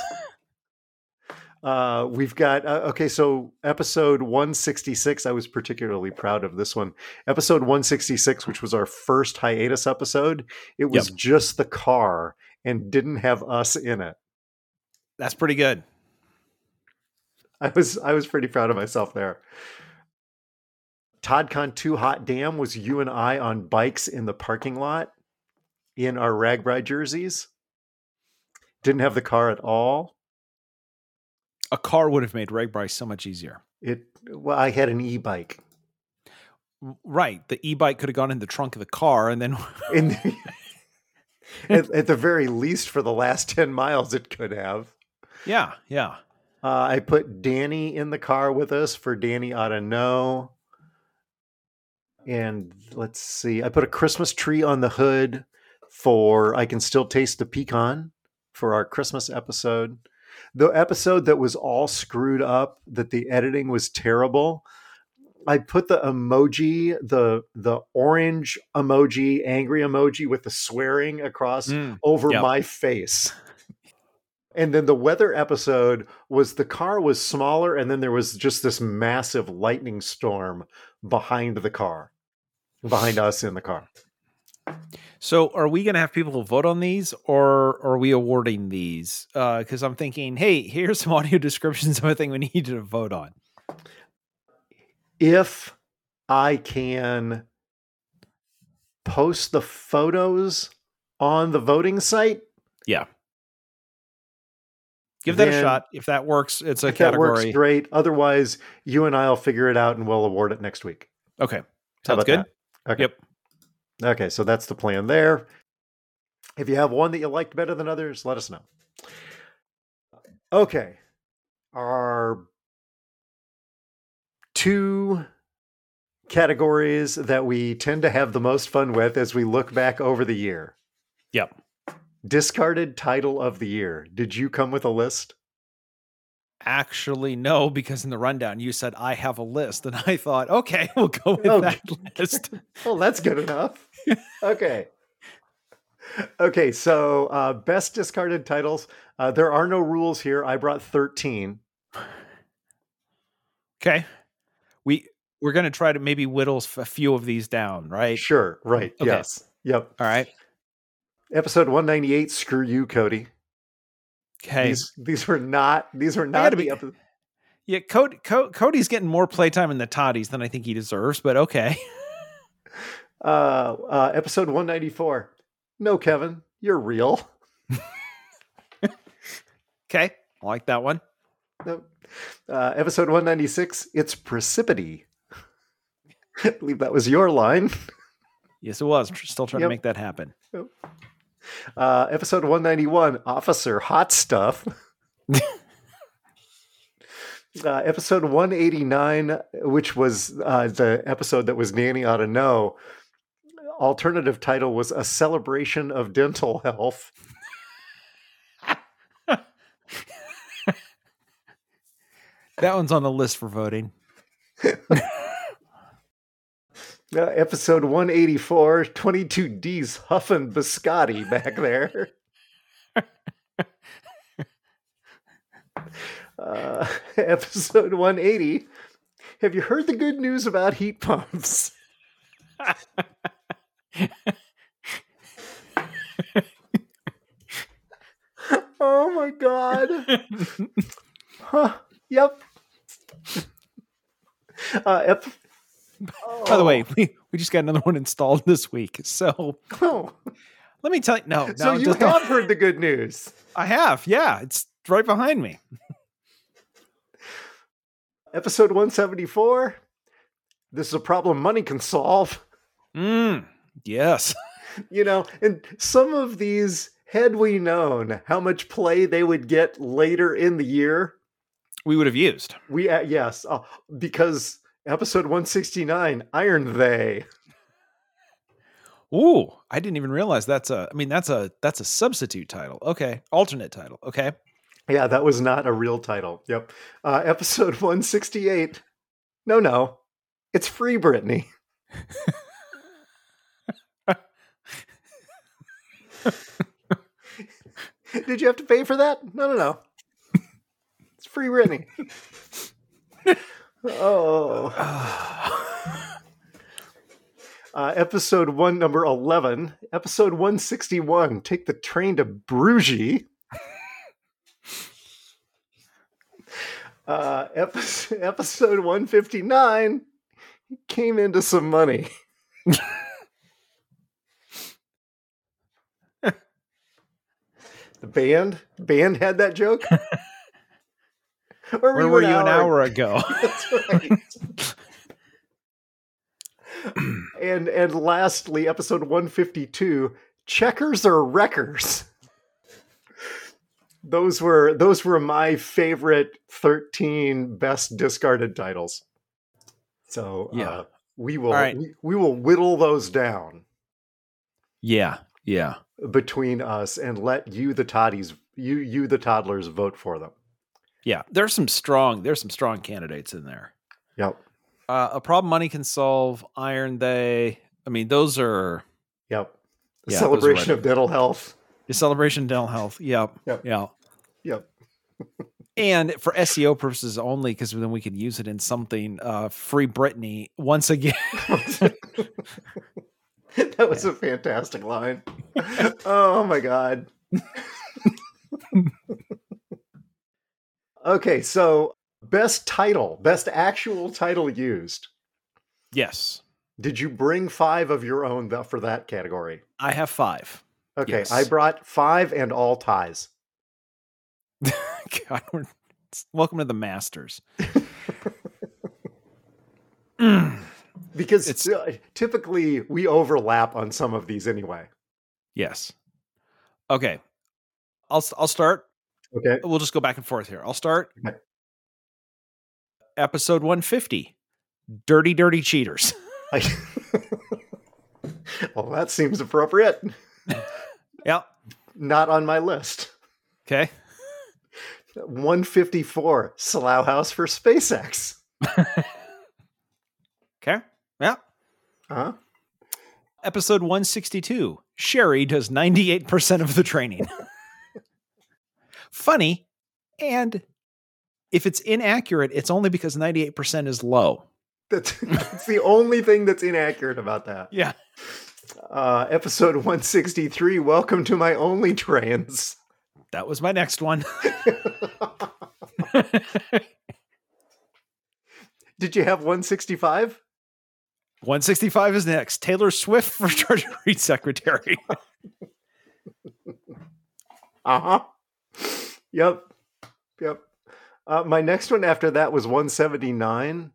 We've got, okay, so episode 166, I was particularly proud of this one. Episode 166, which was our first hiatus episode, it was just the car and didn't have us in it. That's pretty good. I was pretty proud of myself there. ToddCon 2 Hot Damn was you and I on bikes in the parking lot in our Rag Bride jerseys. Didn't have the car at all. A car would have made Rag Bride so much easier. Well, I had an e-bike. Right. The e-bike could have gone in the trunk of the car and then... at the very least, for the last 10 miles, it could have. Yeah, yeah. I put Danny in the car with us for Danny Ought to Know. And let's see. I put a Christmas tree on the hood for I Can Still Taste the Pecan for our Christmas episode. The episode that was all screwed up, that the editing was terrible. I put the emoji, the orange emoji, angry emoji with the swearing across over my face. And then the weather episode was the car was smaller, and then there was just this massive lightning storm behind the car, behind us in the car. So are we going to have people vote on these, or are we awarding these? Because I'm thinking, hey, here's some audio descriptions of a thing we need you to vote on. If I can post the photos on the voting site. Yeah. Give that a shot. If that works, it's a category. That works, great. Otherwise, you and I will figure it out and we'll award it next week. Okay. Sounds good. That? Okay. Yep. Okay. So that's the plan there. If you have one that you liked better than others, let us know. Okay. Our two categories that we tend to have the most fun with as we look back over the year. Yep. Discarded title of the year. Did you come with a list? Actually, no, because in the rundown you said I have a list, and I thought, okay, we'll go with that list. Well, that's good enough. Okay. Okay. So best discarded titles. There are no rules here. I brought 13. Okay. We're going to try to maybe whittle a few of these down, right? Sure. Right. Okay. Yes. Yep. All right. Episode 198, Screw You, Cody. Okay. These were not the episode. Yeah, Cody's getting more playtime in the Toddies than I think he deserves, but okay. Episode 194. No, Kevin, you're real. Okay. I like that one. No. Episode 196, It's Precipity. I believe that was your line. Yes, it was. I'm still trying to make that happen. Yep. Episode 191, Officer Hot Stuff. Episode 189, which was the episode that was Nanny Ought to Know. Alternative title was A Celebration of Dental Health. That one's on the list for voting. Episode 184, 22D's huffing biscotti back there. Episode 180, have you heard the good news about heat pumps? Oh my God. Huh, yep. By the way, we just got another one installed this week. So let me tell you. No, so you have heard the good news. I have. Yeah. It's right behind me. Episode 174. This is a problem money can solve. Yes. You know, and some of these, had we known how much play they would get later in the year, we would have used. Because... Episode 169, Iron They. Ooh, I didn't even realize that's a, I mean, that's a substitute title. Okay. Alternate title. Okay. Yeah, that was not a real title. Yep. Episode 168. No. It's Free Britney. Did you have to pay for that? No. It's Free Britney. Oh. Episode 1, number 11. Episode 161. Take the Train to Bruges. Episode 159. He came into some money. The band had that joke? Where were you an hour ago? That's right. And lastly, episode 152, Checkers or Wreckers. Those were my favorite 13 best discarded titles. So yeah. we will whittle those down. Yeah. Between us, and let you the toddlers vote for them. Yeah, there's some strong candidates in there. Yep. A Problem Money Can Solve, Iron They. I mean, those are. Yep. The celebration of dental health. The celebration of dental health. Yep. And for SEO purposes only, because then we could use it in something. Free Britney once again. That was a fantastic line. Oh my God. Okay, so best actual title used. Yes. Did you bring 5 of your own for that category? I have 5. Okay, yes. I brought 5 and all ties. God, welcome to the Masters. Because it's, typically we overlap on some of these anyway. Yes. Okay. I'll start. Okay. We'll just go back and forth here. I'll start. Okay. Episode 150, Dirty, Dirty Cheaters. Well, that seems appropriate. Yeah. Not on my list. Okay. 154, Slough House for SpaceX. Okay. Yeah. Uh-huh. Episode 162, Sherry does 98% of the training. Funny. And if it's inaccurate, it's only because 98% is low. That's the only thing that's inaccurate about that. Yeah. Episode 163, Welcome to My Only Trans. That was my next one. Did you have 165? 165 is next. Taylor Swift for Treasury Secretary. Uh-huh. Yep. My next one after that was 179,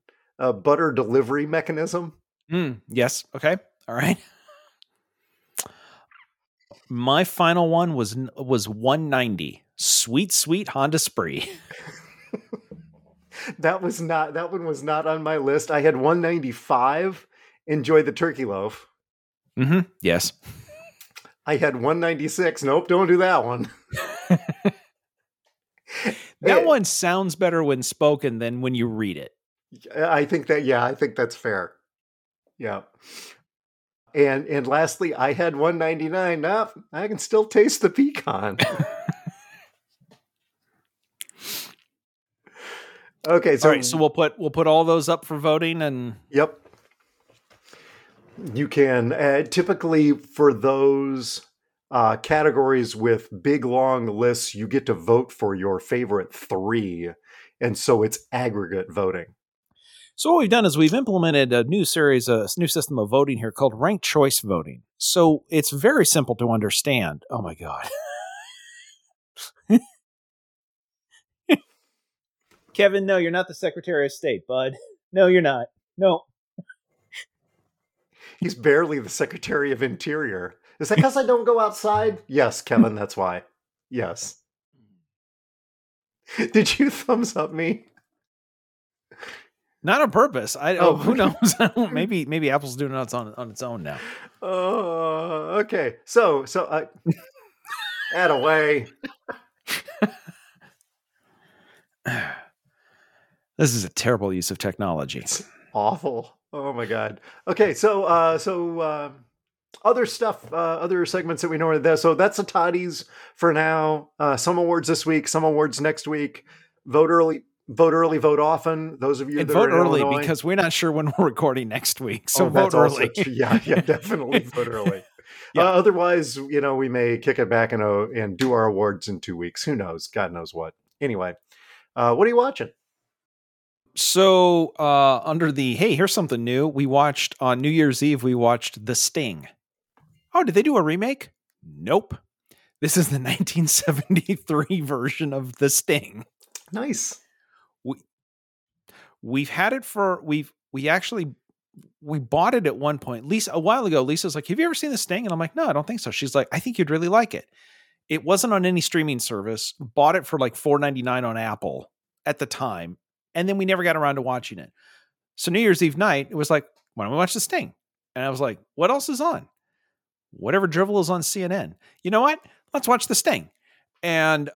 butter delivery mechanism. Yes. Okay. All right. My final one was 190, sweet Honda Spree. That one was not on my list. I had 195, enjoy the turkey loaf. Mm-hmm. Yes. I had 196. Nope. Don't do that one. That one sounds better when spoken than when you read it. I think that's fair. Yeah. And lastly, I had 199. Nah, I can still taste the pecan. Okay, so all right, so we'll put all those up for voting, and yep. You can typically for those categories with big long lists, you get to vote for your favorite 3, and so it's aggregate voting. So what we've done is we've implemented a new system of voting here called ranked choice voting. So it's very simple to understand. Oh my God. Kevin, no, you're not the Secretary of State, bud. No, you're not. No. He's barely the Secretary of Interior. Is that because I don't go outside? Yes, Kevin, that's why. Yes. Did you thumbs up me? Not on purpose. Who knows? maybe Apple's doing it on its own now. Oh, okay. So add away. This is a terrible use of technology. It's awful. Oh my God. Okay. So other stuff, other segments that we know are there. So that's the toddies for now. Some awards this week, some awards next week. Vote early. Vote early, vote often. Those of you that vote are early Illinois, because we're not sure when we're recording next week. So vote early. Yeah, definitely vote early. Yeah. Otherwise, we may kick it back and do our awards in 2 weeks. Who knows? God knows what. Anyway, what are you watching? So under the, hey, here's something new. We watched on New Year's Eve, we watched The Sting. Oh, did they do a remake? Nope. This is the 1973 version of The Sting. Nice. We've had it for, we bought it at one point. Lisa, a while ago, Lisa's like, have you ever seen The Sting? And I'm like, no, I don't think so. She's like, I think you'd really like it. It wasn't on any streaming service, bought it for like $4.99 on Apple at the time. And then we never got around to watching it. So New Year's Eve night, it was like, why don't we watch The Sting? And I was like, what else is on? Whatever drivel is on CNN. You know what? Let's watch The Sting. And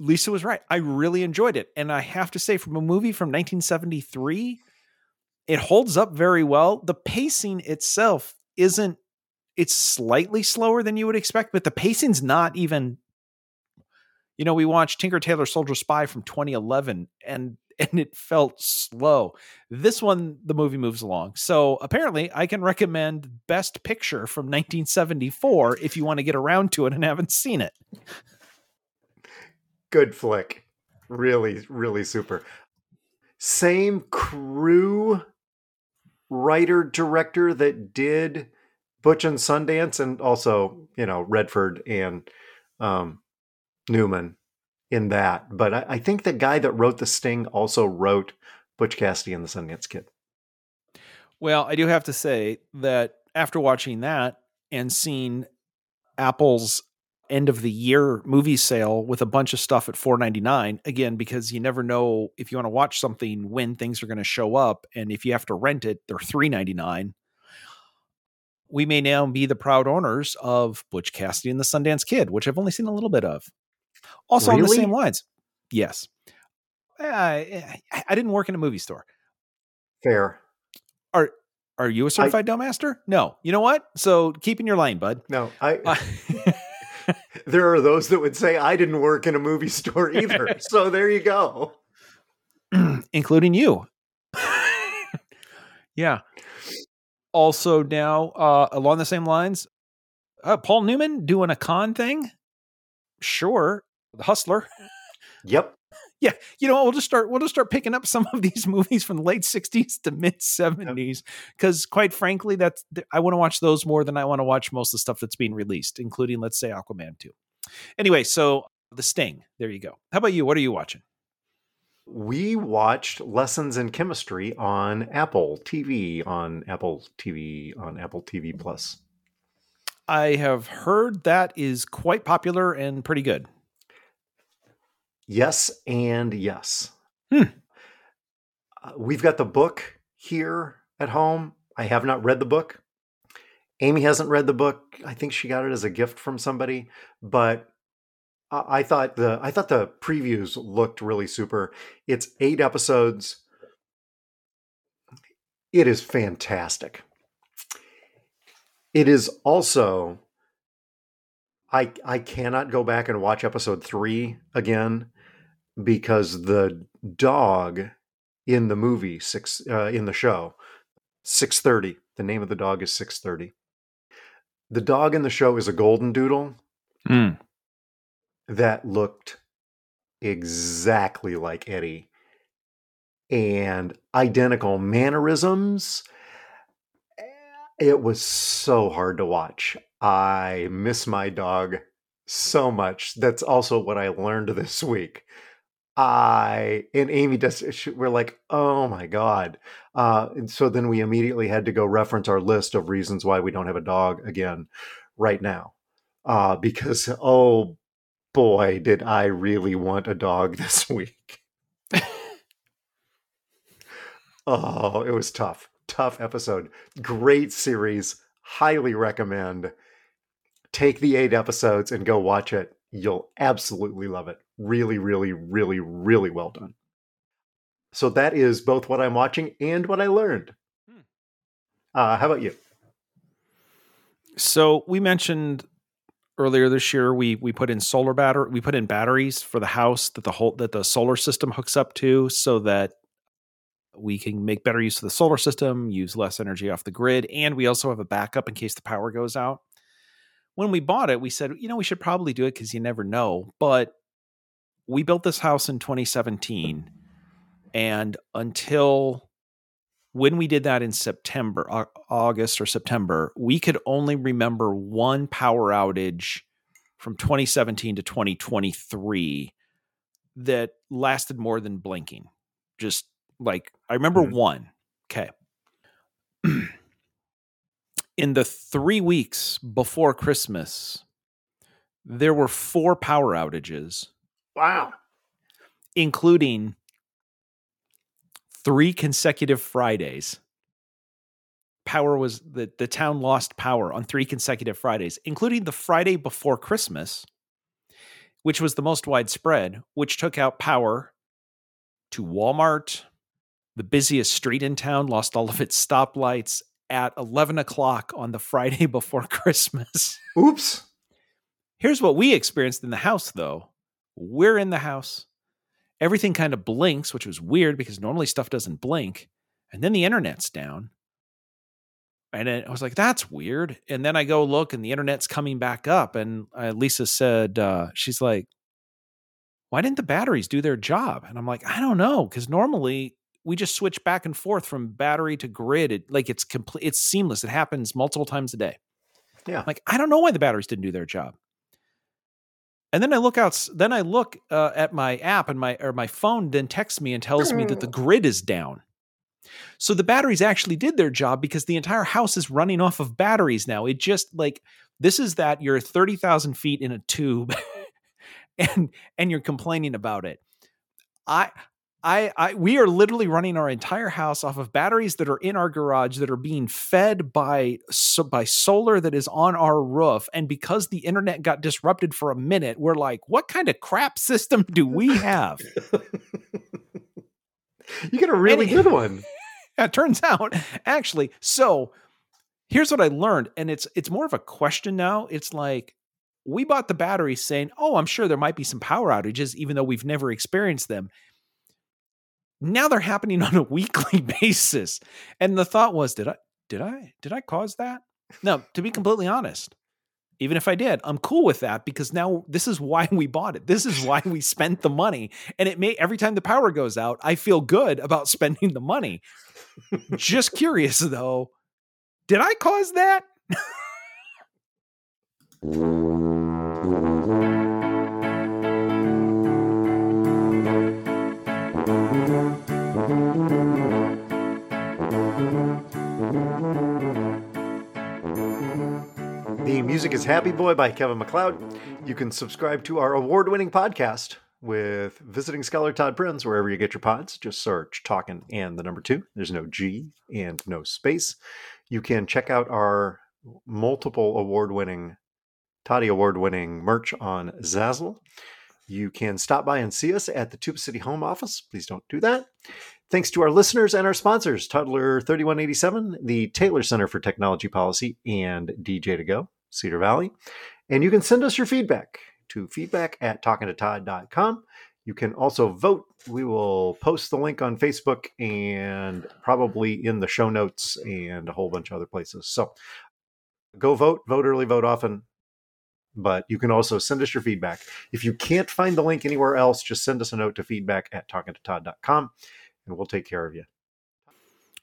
Lisa was right. I really enjoyed it. And I have to say, from a movie from 1973, it holds up very well. The pacing itself it's slightly slower than you would expect, but the pacing's not even, we watched Tinker Tailor Soldier Spy from 2011 and it felt slow. This one, the movie moves along. So apparently I can recommend Best Picture from 1974 if you want to get around to it and haven't seen it. Good flick. Really, really super. Same crew, writer, director that did Butch and Sundance, and also, Redford and Newman in that. But I think the guy that wrote The Sting also wrote Butch Cassidy and the Sundance Kid. Well, I do have to say that after watching that and seeing Apple's end of the year movie sale with a bunch of stuff at $4.99, again, because you never know if you want to watch something when things are going to show up, and if you have to rent it, they're $3.99. We may now be the proud owners of Butch Cassidy and the Sundance Kid, which I've only seen a little bit of. Also, really? On the same lines, yes. I didn't work in a movie store. Fair. Are you a certified Dough Master? No. You know what? So keep in your lane, bud. No, there are those that would say I didn't work in a movie store either. So there you go. Including you. Yeah. Also now, along the same lines, Paul Newman doing a con thing. Sure. The Hustler. Yep. Yeah. You know what? We'll just start picking up some of these movies from the late '60s to mid '70s. Cause quite frankly, I want to watch those more than I want to watch most of the stuff that's being released, including, let's say, Aquaman 2. Anyway. So The Sting, there you go. How about you? What are you watching? We watched Lessons in Chemistry on Apple TV Plus. I have heard that is quite popular and pretty good. Yes and yes. We've got the book here at home. I have not read the book. Amy hasn't read the book. I think she got it as a gift from somebody, but I thought the previews looked really super. It's 8 episodes. It is fantastic. It is also, I cannot go back and watch episode 3 again, because the dog in the movie, in the show, 630. The name of the dog is 630. The dog in the show is a golden doodle that looked exactly like Eddie, and identical mannerisms. It was so hard to watch. I miss my dog so much. That's also what I learned this week. And Amy does. We're like, oh my God. And so then we immediately had to go reference our list of reasons why we don't have a dog again right now. Because, oh boy, did I really want a dog this week. Oh, it was tough. Tough episode. Great series. Highly recommend. Take the 8 episodes and go watch it. You'll absolutely love it. Really, really, really, really well done. So that is both what I'm watching and what I learned. How about you? So we mentioned earlier this year, we put in batteries for the house that the solar system hooks up to, so that we can make better use of the solar system, use less energy off the grid. And we also have a backup in case the power goes out. When we bought it, we said, we should probably do it because you never know. But we built this house in 2017. And when we did that in August or September, we could only remember one power outage from 2017 to 2023 that lasted more than blinking. Just like, I remember one. Okay. In the 3 weeks before Christmas, there were 4 power outages. Wow. Including 3 consecutive Fridays. Power was the town lost power on 3 consecutive Fridays, including the Friday before Christmas, which was the most widespread, which took out power to Walmart. The busiest street in town lost all of its stoplights at 11 o'clock on the Friday before Christmas. Oops. Here's what we experienced in the house, though. We're in the house. Everything kind of blinks, which was weird because normally stuff doesn't blink. And then the internet's down. And I was like, that's weird. And then I go look and the internet's coming back up. And Lisa said, she's like, why didn't the batteries do their job? And I'm like, I don't know. Because normally we just switch back and forth from battery to grid. It's complete. It's seamless. It happens multiple times a day. Yeah. I'm like, I don't know why the batteries didn't do their job. And then I look out. Then I look at my app, and my phone then texts me and tells me that the grid is down. So the batteries actually did their job because the entire house is running off of batteries now. It just this is that you're 30,000 feet in a tube, and you're complaining about it. We are literally running our entire house off of batteries that are in our garage that are being fed by solar that is on our roof. And because the internet got disrupted for a minute, we're like, what kind of crap system do we have? You get a really good one. It turns out, actually. So here's what I learned. And it's more of a question now. It's like, we bought the batteries saying, oh, I'm sure there might be some power outages, even though we've never experienced them. Now they're happening on a weekly basis. And the thought was, did I cause that? No, to be completely honest, even if I did, I'm cool with that because now this is why we bought it. This is why we spent the money. And every time the power goes out, I feel good about spending the money. Just curious though, did I cause that? The music is Happy Boy by Kevin MacLeod. You can subscribe to our award-winning podcast with visiting scholar Todd Boehly wherever you get your pods. Just search Talkin' and the number 2. There's no G and no space. You can check out our multiple award-winning, Toddy award-winning merch on Zazzle. You can stop by and see us at the Tuba City home office. Please don't do that. Thanks to our listeners and our sponsors, Toddler 3187, the Taylor Center for Technology Policy, and DJ2Go, Cedar Valley. And you can send us your feedback to feedback@talkingtotodd.com. You can also vote. We will post the link on Facebook and probably in the show notes and a whole bunch of other places. So go vote. Vote early, vote often. But you can also send us your feedback. If you can't find the link anywhere else, just send us a note to feedback@talkingtotodd.com, and we'll take care of you.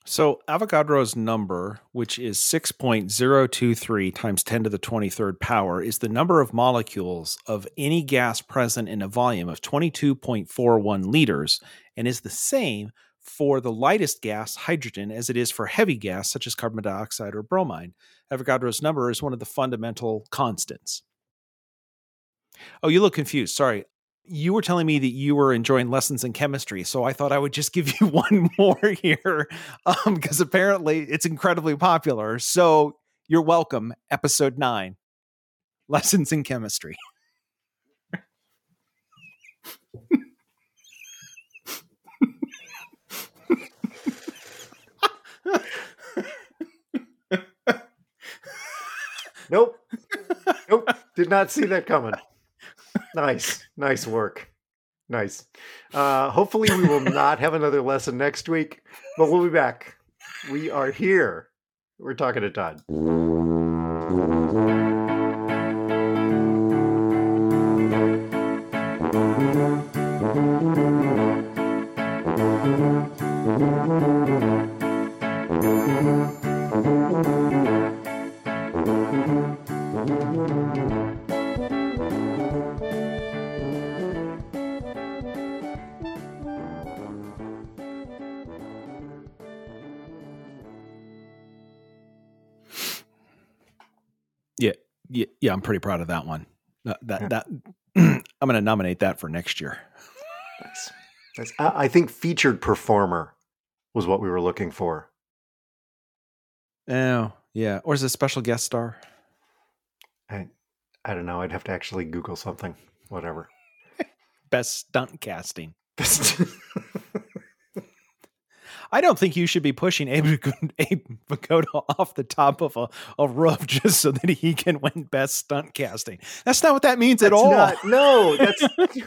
So Avogadro's number, which is 6.023 times 10 to the 23rd power, is the number of molecules of any gas present in a volume of 22.41 liters, and is the same for the lightest gas, hydrogen, as it is for heavy gas, such as carbon dioxide or bromine. Avogadro's number is one of the fundamental constants. Oh, you look confused. Sorry. you were telling me that you were enjoying Lessons in Chemistry, so I thought I would just give you one more here, because apparently it's incredibly popular. So you're welcome. Episode 9, Lessons in Chemistry. Nope. Did not see that coming. Nice work. Nice. Hopefully we will not have another lesson next week, but we'll be back. We are here. We're talking to Todd. Yeah, I'm pretty proud of that one. That I'm going to nominate that for next year. Nice. I think featured performer was what we were looking for. Oh, yeah. Or is it special guest star? I don't know. I'd have to actually Google something. Whatever. Best stunt casting. I don't think you should be pushing Abe Vigoda off the top of a roof just so that he can win best stunt casting. That's not what that means at all. No, that's...